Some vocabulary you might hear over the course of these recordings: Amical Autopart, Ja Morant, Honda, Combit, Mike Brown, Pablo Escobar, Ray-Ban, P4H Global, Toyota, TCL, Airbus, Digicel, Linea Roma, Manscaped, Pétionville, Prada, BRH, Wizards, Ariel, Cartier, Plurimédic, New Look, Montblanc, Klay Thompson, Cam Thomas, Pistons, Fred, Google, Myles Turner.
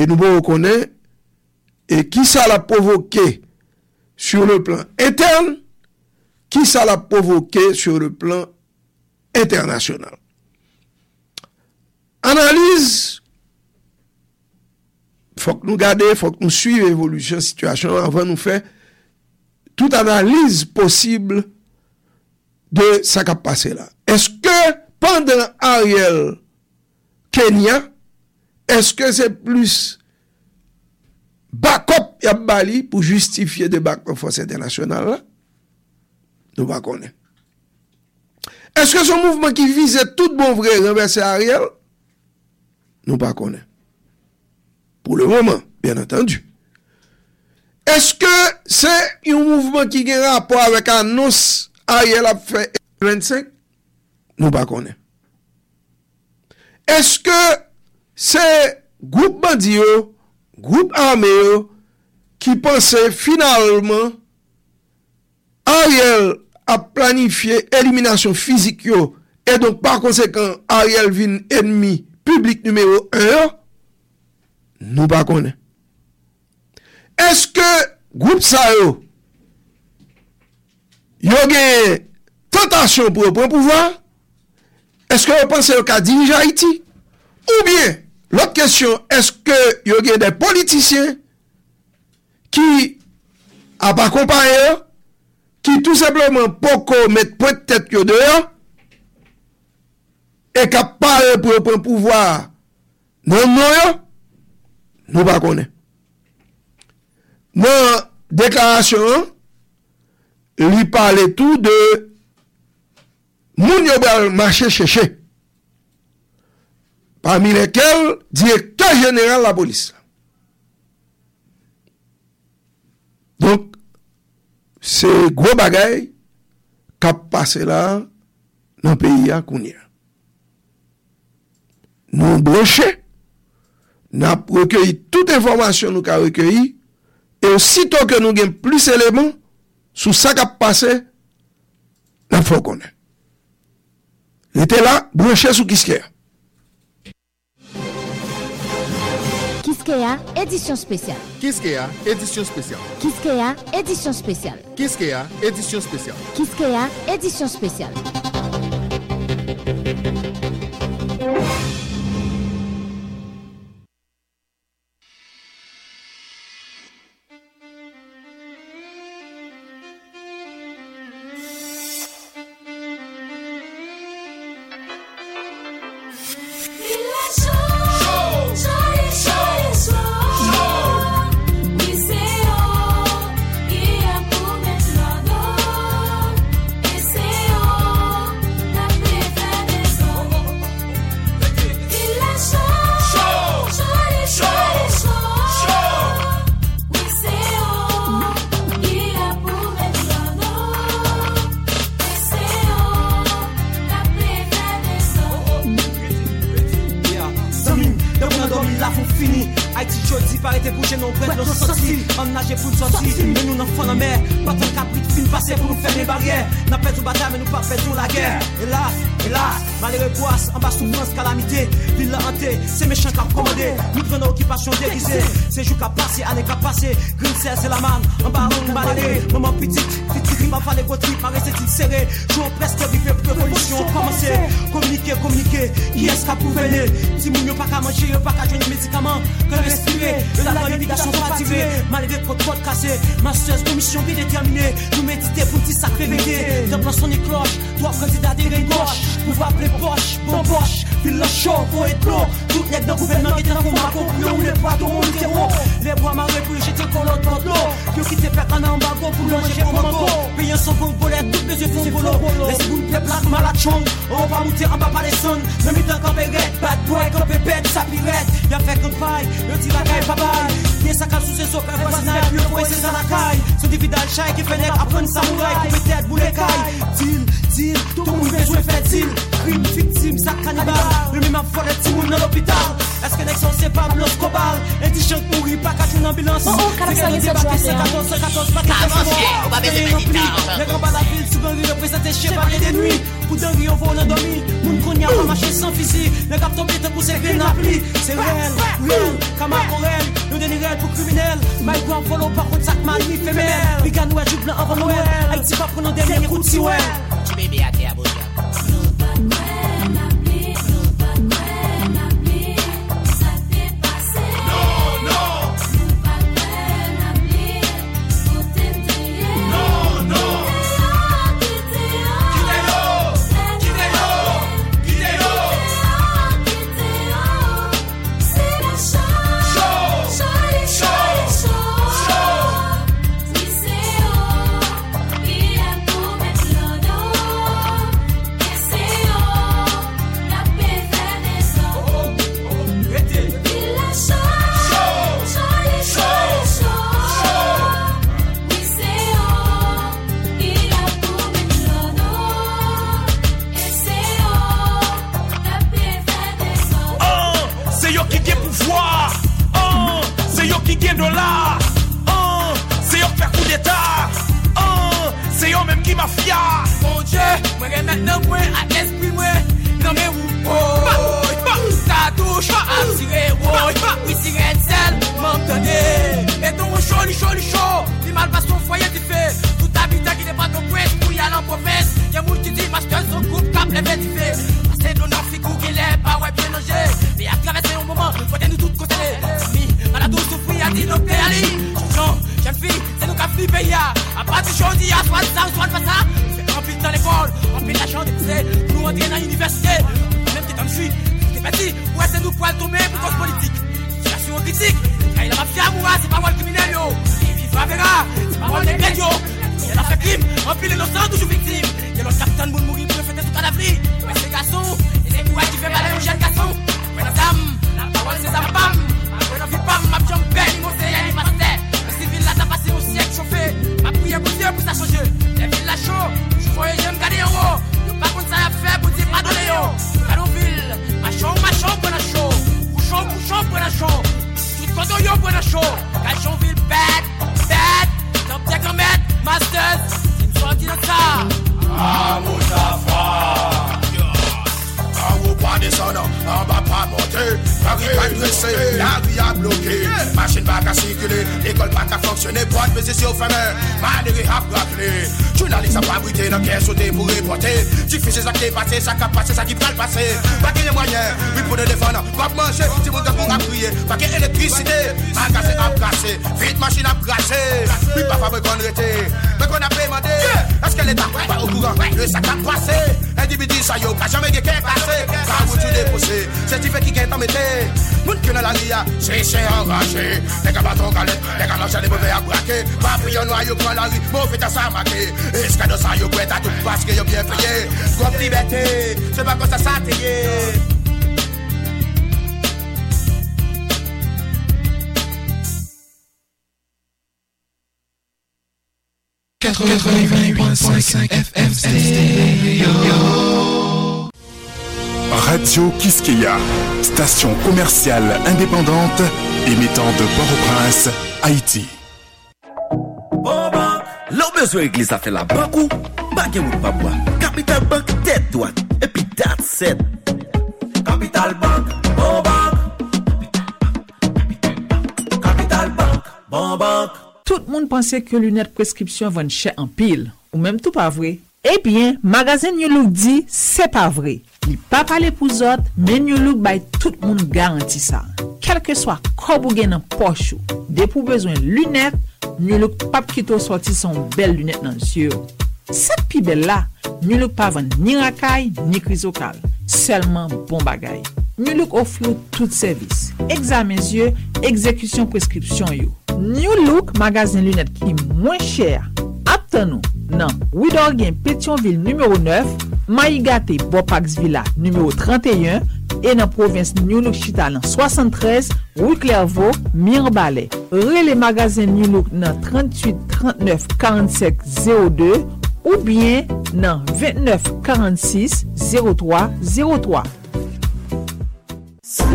Et nous pouvons reconnaître et qui ça l'a provoqué sur le plan interne, qui ça l'a provoqué sur le plan international. Analyse, faut que nous garder, faut que nous suivre l'évolution situation avant nous faire toute analyse possible de ce qui a passé là. Est-ce que pendant Ariel Kenya, est-ce que c'est plus back-up y'a bali pour justifier de back-up force internationale là? Nous ne connaissons pas. Est-ce que ce mouvement qui visait tout bon vrai renverser Ariel? Nous ne connaissons pas. Pour le moment, bien entendu. Est-ce que c'est un mouvement qui a un rapport avec l'annonce Ariel a fait 25? Nous ne connaissons pas. Est-ce que c'est groupe bandit, groupe armé qui pensait finalement Ariel a planifié élimination physique yo, et donc par conséquent Ariel vient ennemi public numéro 1? Nous pas connaît. Est-ce que groupe ça yo gagne tentation pour prendre pouvoir? Est-ce que vous pensez qu'a dirige Haïti? Ou bien, l'autre question, est-ce que il y a des politiciens qui a pas accompagné, qui tout simplement poko mettre point de tête yo dehors et qu'a parlé pour prendre pouvoir? Non, nous pas connaît. Dans déclaration, lui parlait tout de moun yo bal marché chercher. Parmi lesquels, directeur général de la police. Donc, c'est gros bagaille qui a passé là dans le pays à Kounière. Nous brochons, nous avons recueilli toute information nous avons recueillie, et aussitôt que nous avons plus d'éléments sur ça qui a passé, nous faut connaître. Il était là, broché sur Kiskeya. Kiskeya, édition spéciale. Kiskeya, édition spéciale. Kiskeya, édition spéciale. Kiskeya, édition spéciale. Kiskeya, édition spéciale. Est-ce que l'exemple c'est Pablo Escobar? Et méchant pourri, pas qu'à une ambulance. Oh, oh, car ça y est, ça doit faire. On va baisser les plis. Les grands pas la ville, souvent ils représentent chevalier de nuit. Pour d'un rio, on a dormi. Moun qu'on y a pas marché sans physique. Les gars tombés te pousser les naplis. C'est réel, réel, comme un corel. Nous dénigrer pour criminel. Mike Brown, follow par contre, sac manie femelle. Les gars nous ajoutent blanc avant Noël. Haïti pas pour nos derniers coups de siouel. Tu bébé à terre, bonjour. Radio Kiskeya, station commerciale indépendante émettant de Port-au-Prince, Haïti. Bon banque, l'on besoin église à faire la banque ou baguette ou pas bois. Capital Banque tête droite et puis that's it. Capital Banque, bon banque. Capital Banque, bon banque. Tout le monde pensait que lunettes prescription vendent cher en pile ou même tout pas vrai. Eh bien, magasin New Look dit c'est pas vrai. Il pas parler pour autres, mais New Look by tout le monde garantit ça. Quel que soit corps gain en poche, dès pour besoin lunettes, New Look pas quitter sorti son belle lunette dans yeux. Cette pi belle là, New Look pas vendre ni racaille ni chrysocale, seulement bon bagaille. New Look offre tout service, examen yeux, exécution prescription yo. New Look magasin lunettes qui moins cher. Attends-nous. Non, Widorgien Pétionville numéro 9, Maïgate Bopax Villa numéro 31 et dans province New Look Chitalan 73, Rue Clairvaux, Mirbalet. Relais magasin New Look dans 38 39 45 02 ou bien dans 29 46 03 03. Sunrise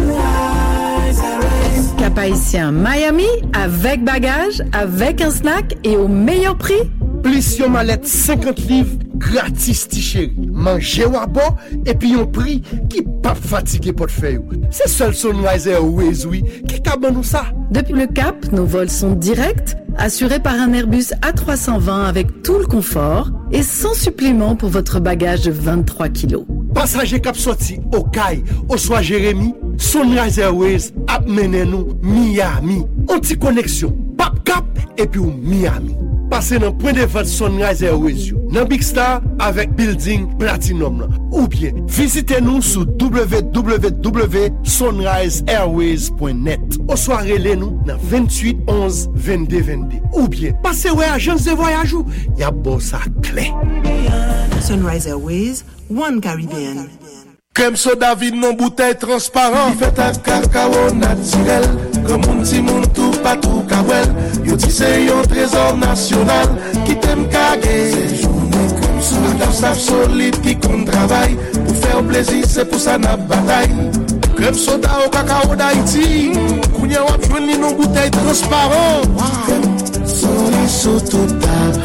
Airways. cap haïtien Miami avec bagage, avec un snack et au meilleur prix. Plus yon mallette 50 livres gratis ti chéri. Manger ou à bord et puis yon prix qui pas fatigué portefeuille. C'est seul Sunrise Airways oui qui caban nous ça. Depuis le Cap, nos vols sont directs, assurés par un Airbus A320 avec tout le confort et sans supplément pour votre bagage de 23 kilos. Passagers cap sorti au Caille, au soir Jérémy, Sunrise Airways a mené nous Miami. On ti connexion, pap cap et puis Miami. Passez dans le point de vente Sunrise Airways, dans Big Star avec Building Platinum. Ou bien, visitez-nous sur www.sunriseairways.net. Au soir, relez-nous dans 28 11 22 22. Ou bien, passez à l'agence de voyage où il y a bon sa clé. Sunrise Airways, One Caribbean. Crème soda vide non bouteille transparent. Il fait un cacao naturel. Comme un petit monde tout patou kawel. Yo ti c'est un trésor national. Qui t'aime kagé. C'est journée crème soda. Un staff solide qui compte travail. Pour faire plaisir, c'est pour ça na bataille. Crème soda au cacao d'Haïti. Kounya wap jwenn li non bouteille transparent. Crème soda sous toute table.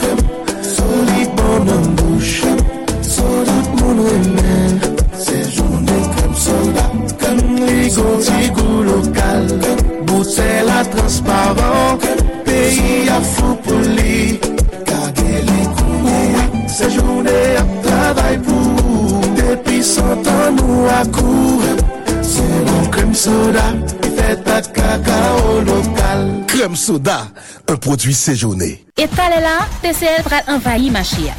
Soli bon en bouche. Solit moun remè. C'est journée comme soldat, comme l'ego local, comme bouteille la transparent, comme pays à fou pour lui, gardez les couilles. C'est journée à travail pour, depuis 100 ans nous à courir. C'est crème soda, qui fait pas de cacao local. Crème soda, un produit séjourné. Et par là, TCL va envahir ma chia.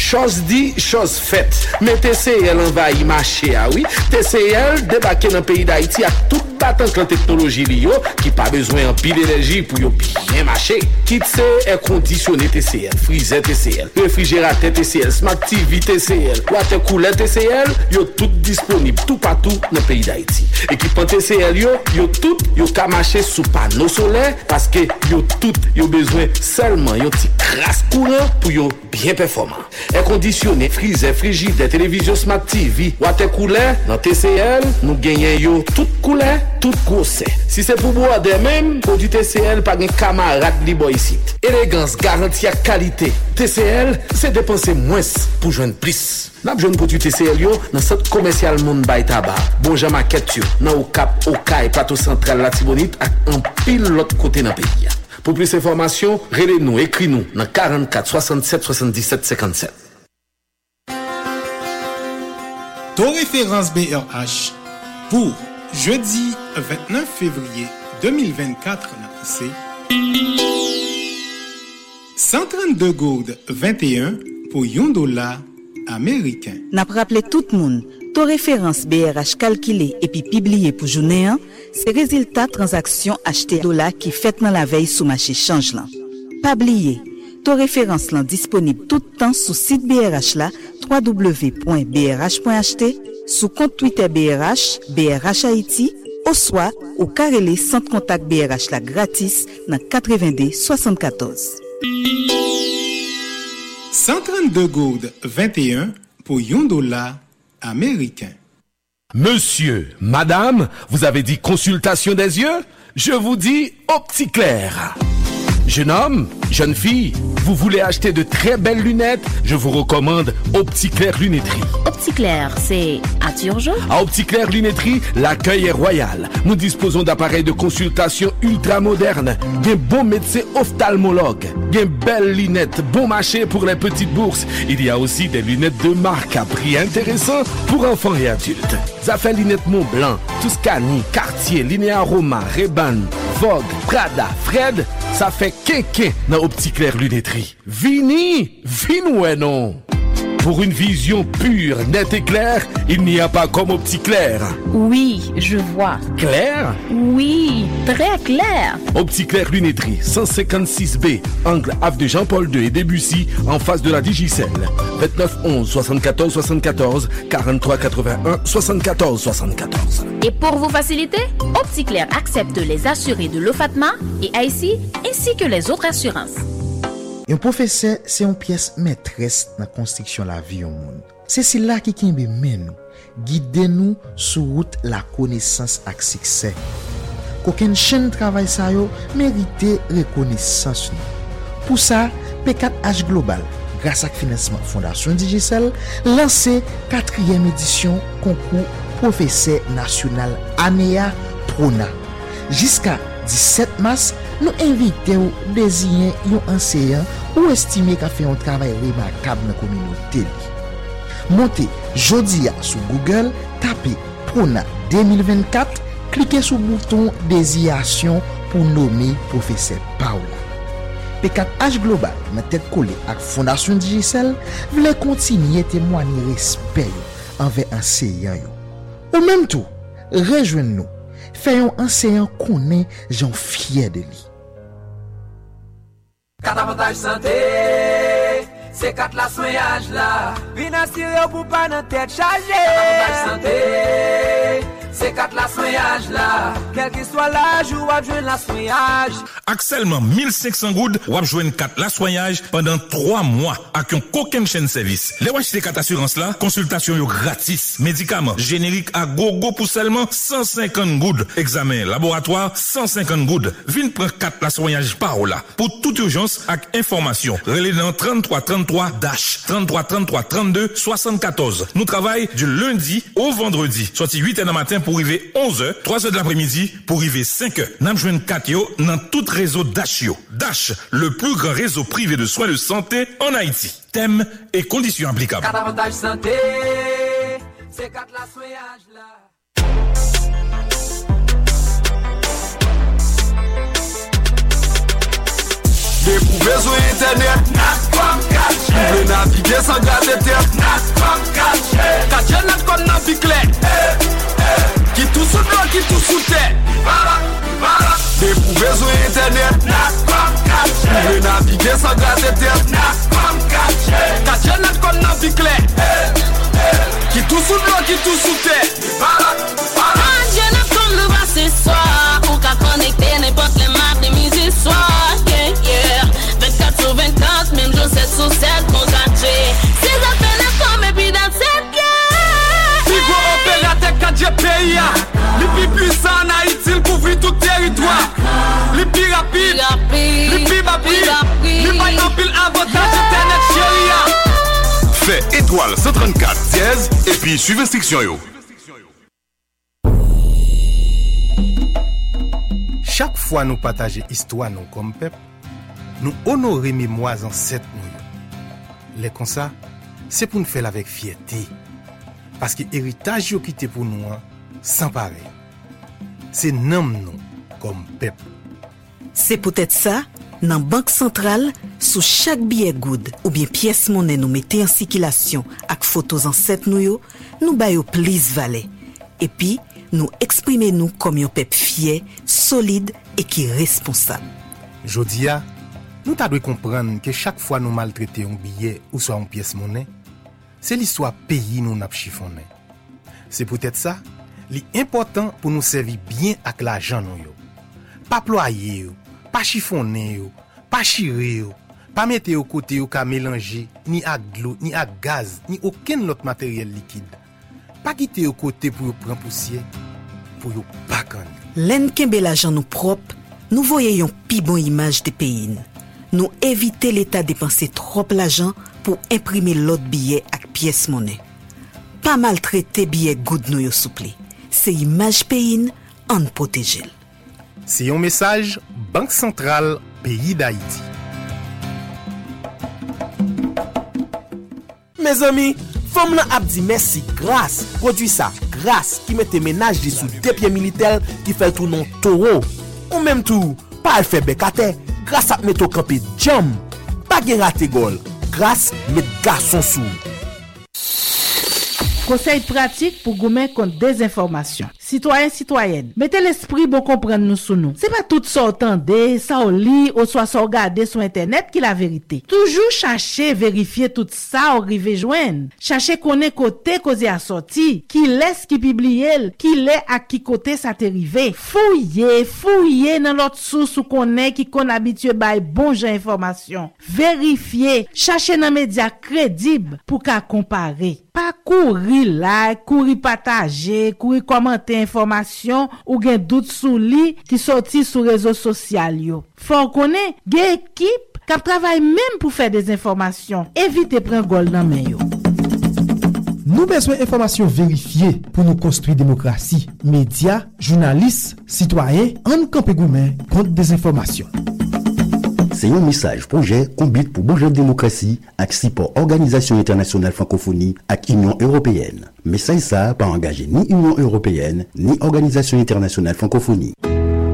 Chose dit, chose faite. Mais TCL envahit marché, ah oui. TCL débarqué dans le pays d'Haïti à tout battant la technologie liée qui pas besoin en pile d'énergie pour bien marcher. Kit c'est air conditionné TCL, freezer TCL, réfrigérateur TCL, Smart TV TCL, water cooler TCL, yo tout disponible tout partout dans le pays d'Haïti. Équipement TCL yo tout yo ka marcher sous panneau solaire parce que yo tout yo besoin seulement yo petit crasse courant pour yo bien performant. Air conditionné, freezer, frigidaire, télévision Smart TV, water cooler, dans TCL, nous gagnons yo toute couleur, toute grosse. Si c'est pour boire des mêmes, produit TCL par un camarade libre ici. Élégance, garantie, qualité. TCL, c'est dépenser moins pour joindre plus. N'a besoin de produit TCL yo dans centre commercial Monde by Tabac. Bonjour Maquette, dans au Cap, au Caille, Plateau Central, la Tibonite, et en pile l'autre côté dans le pays. Pour plus d'informations, relevez-nous, écris-nous dans 44 67 77 57. Ton référence BRH pour jeudi 29 février 2024 dans c'est 132 gourdes 21 pour $1 américain. N'a rappelé tout le monde. Ton référence BRH calculée et puis publiée pour journée 1, c'est résultat transaction acheté dollar qui fait dans la veille sous marché change là. Pas oublier, ton référence là disponible tout le temps sur site BRH là www.brh.ht, sous compte Twitter BRH, BRH Haïti, ou soit au carrelé sans contact BRH là gratis dans 82 74. 132 gourdes 21 pour $1 américain. Monsieur, madame, vous avez dit consultation des yeux? Je vous dis Opticlair. Jeune homme, jeune fille, vous voulez acheter de très belles lunettes? Je vous recommande Opticlair Lunetterie. Opticlair, c'est à Turgeon? À Opticlair Lunetterie, l'accueil est royal. Nous disposons d'appareils de consultation ultra modernes, des bons médecins ophtalmologues, des belles lunettes, bon marché pour les petites bourses. Il y a aussi des lunettes de marque à prix intéressant pour enfants et adultes. Ça fait lunettes Montblanc, Tuscany, Cartier, Linea Roma, Ray-Ban, Vogue, Prada, Fred, ça fait kéké dans Opticlair Lunetterie. Vini ouais non. Pour une vision pure, nette et claire, il n'y a pas comme Opticlair. Oui, je vois. Clair? Oui, très clair. Opticlair Lunetterie, 156B, angle Ave de Jean-Paul II et Debussy, en face de la Digicel. 29 11 74 74 43 81 74 74. Et pour vous faciliter, Opticlair accepte les assurés de l'OFATMA et AICI, ainsi que les autres assurances. Un professeur, c'est une pièce maîtresse dans la construction de la vie au monde. C'est celle-là qui mène nous, guide nous sur route la connaissance et le succès. Aucune chaîne travail ça yo mérite reconnaissance. Pour ça, P4H Global, grâce à financement Fondation Digicel, lancé 4e édition concours professeur national ANEA Prona. Jusqu'à 17 mars, nous invitons à désigner un enseignant ou estimé qu'a fait un travail remarquable dans la communauté. Montez jeudi sur Google, tapez Prona 2024, cliquez sur le bouton désignation pour nommer professeur Paola. P4H Global, dans tête collée avec Fondation Digicel, voulait continuer à témoigner respect envers enseignants. Au même temps, rejoignez-nous. Faisons enseignant connaît, j'en fier de lui. 4 avantages santé, c'est 4 la soignage là. Vin assuré pour pas dans tête chargée. 4 avantages santé, c'est 4 la soignage là. Quel que soit l'âge, ou va joindre la soignage. Avec seulement 1500 goud, ou va joindre 4 la soignage pendant 3 mois avec un coquin chaîne service. Les WHT 4 assurance là, consultation yo gratis, médicaments génériques à gogo pour seulement 150 goud, examen laboratoire 150 goud. Vin prend 4 la soignage par là. Pour toute urgence avec information, relais dans 33 33 33 32 74. Nous travaillons du lundi au vendredi, sorti 8h du matin pour arriver 11h, 3h de l'après-midi pour arriver 5h. Nous joignons 4 yo dans tout réseau Dash yo. Dash, le plus grand réseau privé de soins de santé en Haïti. Thèmes et conditions applicables. Santé, c'est la soignage là. Des pouvez sur internet, not comme caché. Vous voulez naviguer sans garder tête, not comme caché. Caché not comme Naviclet. Qui tout sous terre, qui tout sous terre. Voilà, voilà. Des pouvez sur internet, not comme caché. Vous voulez naviguer sans garder tête, not comme caché. Caché not comme Naviclet. Qui tout sous terre, qui tout sous terre. Voilà, voilà. Caché not comme le bas ce soir. Ou qu'à connecter n'importe les maps de musique soir. Même je sais sous cette contractée. Si ça fait les femmes et puis dans cette guerre. Si vous opérez à 4G pays, les plus puissants en Haïti, ils couvrent tout territoire. Les plus rapides, les plus babiles, les plus rapides avantages internet chéria. Fait étoile 134 dièse et puis suivez restriction yo. Chaque fois nous partageons histoire nous comme peuple, nous honorer mémoires ancêtres nous. Les comme ça, c'est pour nous faire avec fierté parce que héritage qui était pour nous sans pareil. C'est nom nous comme peuple. C'est peut-être ça, dans Banque centrale, sous chaque billet goud ou bien pièce monnaie nous mettez en circulation avec photos ancêtres nous, nous baillons plus valet. Et puis nous exprimer nous comme un peuple fier, solide et qui est responsable. Jodia, nous devons comprendre que chaque fois nous maltraitons un billet ou soit une pièce monnaie, c'est l'histoire pays nous n'a chiffonné. C'est peut-être ça, l'important pour nous servir bien avec l'argent nous yo. Pas ployer yo, pas chiffonner yo, pas chirer yo, pas mettre au côté yo ka mélanger ni à l'eau, ni à gaz, ni aucun autre matériel liquide. Pas quitter au côté pour prendre poussière, pour yo pas canne. L'en kembe l'argent nous propre, nous voyons pi bon image des pays. Nous éviter l'État dépenser trop l'argent pour imprimer l'autre billet avec pièce monnaie. Pas maltraiter billet good nous yo souple. C'est image pays en protéger. C'est un message Banque centrale pays d'Haïti. Mes amis, femme là a dit merci grâce, produit ça grâce qui mette ménage dessous deux pieds militaires qui fait tout non taureau. Ou même tout, pas le fait bécaté. Grâce à mettre au campé jam, pas de raté gol. Grâce mettre garçon sous. Conseil pratique pour gommer contre désinformation. Citoyens, citoyennes, mettez l'esprit bon comprendre nous sous nous. C'est pas tout ça entendez, ça au lit, ou soit ça regarder sur internet qui la vérité. Toujours chercher, vérifier tout ça au rive joindre. Chercher connaître côté cause a sorti, qui laisse qui publier, qui l'est à qui côté ça t'est rivé. Fouiller dans l'autre source ou connaît qui qu'on habitué bail bon genre information. Vérifier, chercher dans médias crédibles pour qu'à comparer. pas courir like, courir partager, courir commenter information ou gen doute sou li qui sorti sur réseaux sociaux yo. Faut connait gen équipe qui travaille même pour faire des informations. Évitez prendre gol dans main yo. Nous besoin d'informations vérifiées pour nous construire démocratie. Médias, journalistes, citoyens, en campé goumen contre des informations. C'est un message projet Combit pour bouger la démocratie avec support Organisation internationale francophonie avec Union européenne. Message ça pas engagé ni Union européenne ni Organisation internationale francophonie.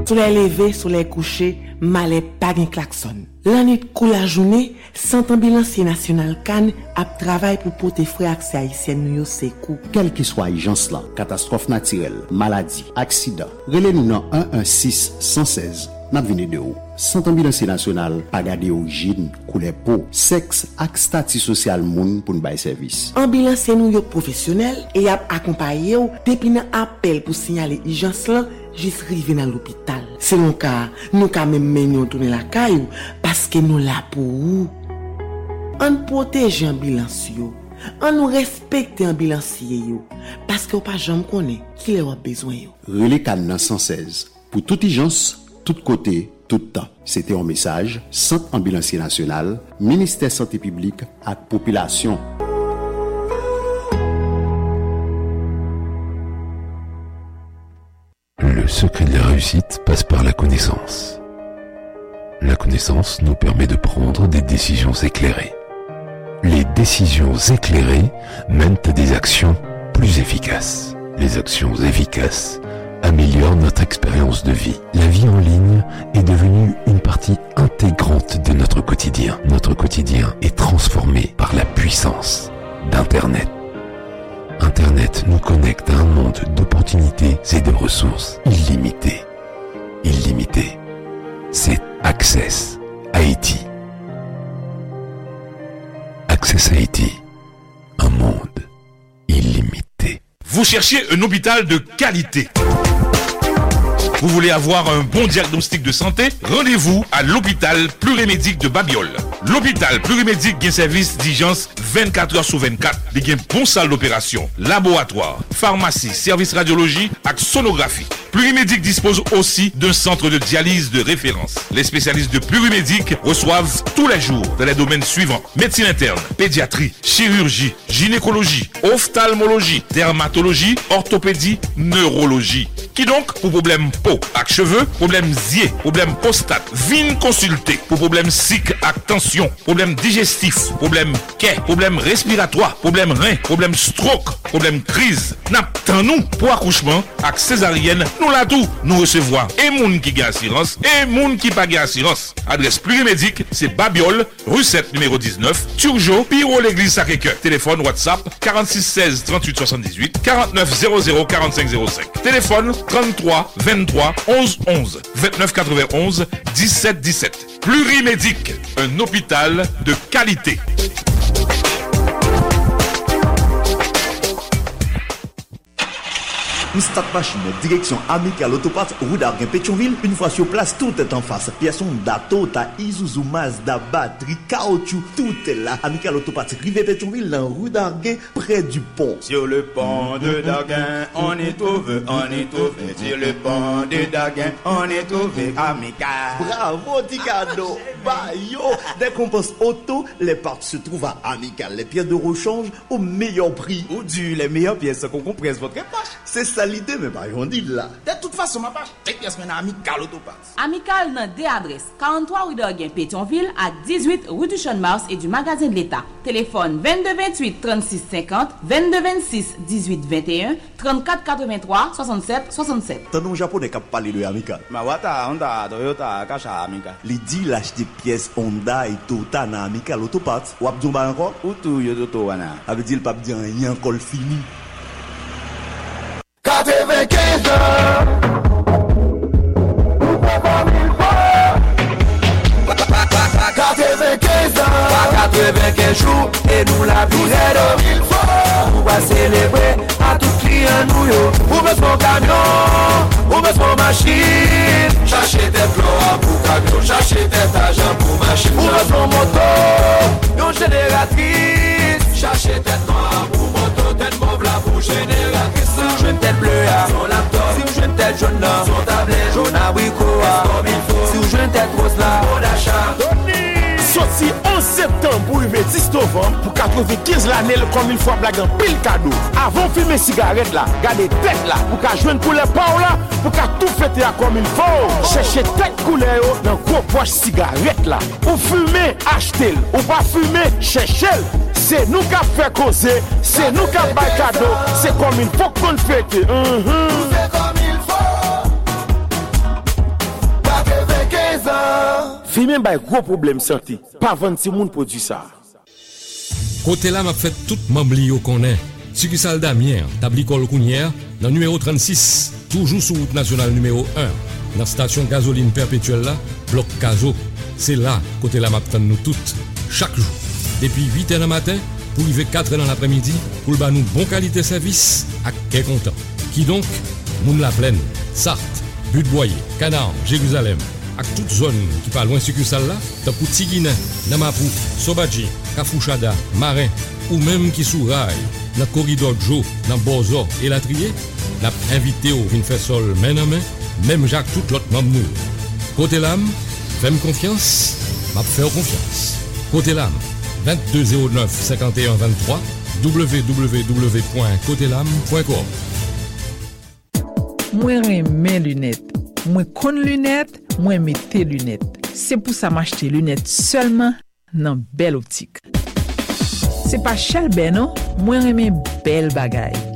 Soleil levé, soleil couché, malais pas un klaxon. La nuit coule la journée, Centre ambulancier national Cannes a travaillé pour porter frères accès haïtien nous secours. Quel que soit urgence là, catastrophe naturelle, maladie, accident, relez-nous dans 116 116. N'a venu de haut. Centre ambulancier national pas garder origine, couleur peau, sexe ak statut social moun pour nous bailler service. Ambulancier nous yo professionnel et a accompagné ou depuis nan appel pour signaler urgence là. Juste arrivé dans l'hôpital. C'est mon cas, nous quand même menions tourner la caille parce que nous là pour vous. On protège ambulancier, on nous respecte ambulancier parce que pas jamais connaît qui les a besoin yo. Relais Cannes 116 pour toute urgence, tout côté, tout temps. C'était un message Centre ambulancier national, ministère santé publique à population. Le secret de la réussite passe par la connaissance. La connaissance nous permet de prendre des décisions éclairées. Les décisions éclairées mènent à des actions plus efficaces. Les actions efficaces améliorent notre expérience de vie. La vie en ligne est devenue une partie intégrante de notre quotidien. Notre quotidien est transformé par la puissance d'Internet. Internet nous connecte à un monde d'opportunités et de ressources illimitées. Illimitées. C'est Access Haiti. Access Haiti. Un monde illimité. Vous cherchez un hôpital de qualité. Vous voulez avoir un bon diagnostic de santé? Rendez-vous à l'hôpital Plurimédic de Babiol. L'hôpital Plurimédic gagne service d'urgence 24 heures sur 24. Il gagne bon salle d'opération, laboratoire, pharmacie, service radiologie et sonographie. Plurimédic dispose aussi d'un centre de dialyse de référence. Les spécialistes de Plurimédic reçoivent tous les jours dans les domaines suivants: médecine interne, pédiatrie, chirurgie, gynécologie, ophtalmologie, dermatologie, orthopédie, neurologie. Qui donc pour problème peau ak cheveux, problème zier, problème prostate, vin consulter pour problème sick ak tension, problème digestif, problème quai, problème respiratoire, problème rein, problème stroke, problème crise. N'attend nous pour accouchement ak césarienne. Nous là tout, nous recevons et moun qui gagne assurance et moun qui pas gagne assurance. Adresse Plurimédic, c'est Babiol, rue 7 numéro 19, Turgeau, Piro l'église Sacré-Cœur. Téléphone WhatsApp 46 16 38 78 49 00 45 05. Téléphone 33 23 11 11 29 91 17 17. Plurimédic, un hôpital de qualité. Une start machine direction Amical Autopart, rue d'Arguin Pétionville. Une fois sur place, tout est en face. Pièces d'Ato, ta Isuzu, Mazda, batterie, caoutchouc, tout est là. Amical Autopart, rive Pétionville, dans rue d'Arguin, près du pont. Sur le pont de Darguin, on est trouvé. Sur le pont de Darguin, on est trouvé. Amical. Bravo, Ticado. Bayo. Dès qu'on pense auto, les parts se trouvent à Amical. Les pièces de rechange au meilleur prix. Ou du, les meilleures pièces qu'on compresse votre épargne. C'est ça. L'idée, mais pas on dit là. De toute façon, ma page, check pièce maintenant Amical Autopart. Amical n'a des adresses 43 rue d'Orguin Pétionville à 18 rue du Champ-Mars et du magasin de l'État. Téléphone 22 28 36 50 22 26 18 21 34 83 67 67. T'as nous japonais qui a parlé de Amical. Ma wata Honda Toyota Kacha Amical. L'idée l'acheter pièces Honda et Toyota na Amical Autopart. Ou abdouba encore ou tout yodoto wana. Avec dit le pape dit rien encore fini. 95 heures, nous pas 1000 fois. Pas 95 heures, pas 95 jours, et nous la bourrée de 1000 fois. Nous va célébrer à tout client nous yo. Où met mon camion, où met mon machine. J'achète des flots pour camion, j'achète des agents pour machine. Où met mon moto, une génératrice. J'achète des noirs pour moto. je me tel bleu à son laptop, si je me tel jaune là, son tablette jaune à Wicoa, comme il faut, si je me tel rose là, mon achat. Sorti 11 septembre pour le 10 novembre pour 95 l'année comme une fois blague en pile cadeau. Avant fumer cigarette là, garder tête là pour qu'à joindre couleur pas là pour qu'à tout fêter comme il faut. Cherchez tête couleur dans gros poche cigarette là. Ou fumer, achetez-le. Ou pas fumer, cherchez-le. C'est nous qui fait causer, c'est nous qui bail cadeau, c'est comme il faut qu'on le fête. C'est comme il faut. Pas que 15 ans. Fumer ba gros problème santé. Pas 26 monde produit ça. Côté là m'a fait tout membre yo connaît. Succursale Damien, Tablicol Counière, dans numéro 36, toujours sur route nationale numéro 1. Dans station gasoline perpétuelle là, bloc Caso. C'est là côté là m'a attend nous toutes chaque jour. Depuis 8h du matin pour arriver 4h dans l'après-midi pour ba nous bon qualité service à quel content. Qui donc moun la plaine, Sarthe, Budboyer, Canard, Jérusalem. À toute zone qui pas loin succursale là, dans Poutigine, Namapou, Sobaji, Kafouchada, Marin ou même qui souraille, dans corridor Joe, dans Bozo et Latrier, n'a invité au vin faire sol main en main, même Jacques tout l'autre membre. Côte-à-Lame, fais-moi confiance, m'a faire confiance. Côte-à-Lame, 2209 51 23 www.cotelame.com. Moi mes lunettes, moi con lunettes. Moi mettez lunettes. C'est pour ça m'acheter lunettes seulement dans Belle Optique. C'est pas cher ben non, moi remets belle bagaille.